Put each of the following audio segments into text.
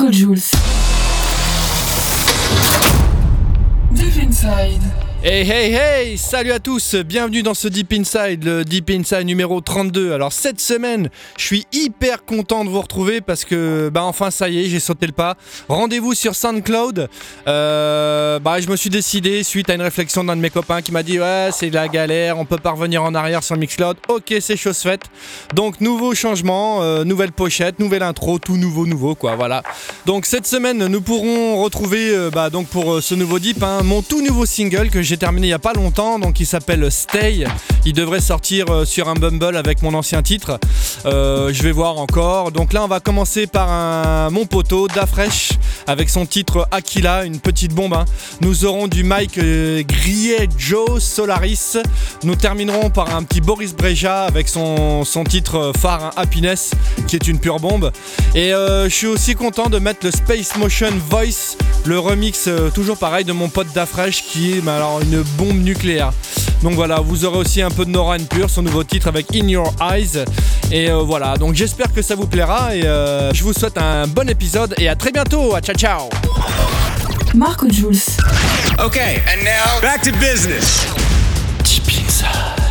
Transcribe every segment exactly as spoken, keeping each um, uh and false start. Marco Jules. Deep Inside. Hey hey hey, salut à tous, bienvenue dans ce Deep Inside, le Deep Inside numéro trente-deux. Alors cette semaine, je suis hyper content de vous retrouver parce que, bah enfin ça y est, j'ai sauté le pas. Rendez-vous sur SoundCloud, euh, bah je me suis décidé suite à une réflexion d'un de mes copains qui m'a dit ouais c'est de la galère, on peut pas revenir en arrière sur Mixcloud, ok c'est chose faite. Donc nouveau changement, euh, nouvelle pochette, nouvelle intro, tout nouveau nouveau quoi, voilà. Donc cette semaine nous pourrons retrouver, euh, bah donc pour euh, ce nouveau Deep, hein, mon tout nouveau single que j'ai J'ai terminé il n'y a pas longtemps, donc il s'appelle Stay. Il devrait sortir sur un Bumble avec mon ancien titre. Euh, je vais voir encore. Donc là, on va commencer par un, mon poteau, DaFresh, avec son titre Aquila, une petite bombe. Hein. Nous aurons du Mike euh, Griez Joe Solaris. Nous terminerons par un petit Boris Brejcha avec son, son titre phare hein, Happiness, qui est une pure bombe. Et euh, je suis aussi content de mettre le Space Motion Voice, le remix euh, toujours pareil de mon pote DaFresh, qui est bah, alors, une bombe nucléaire. Donc voilà, vous aurez aussi un peu de Nora and Pure, son nouveau titre avec In Your Eyes. Et euh, voilà, donc j'espère que ça vous plaira et euh, je vous souhaite un bon épisode et à très bientôt. À ciao ciao. Marco Jules. Ok, and now back to business. Deep Inside.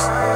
Eyes.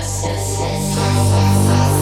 Happiness.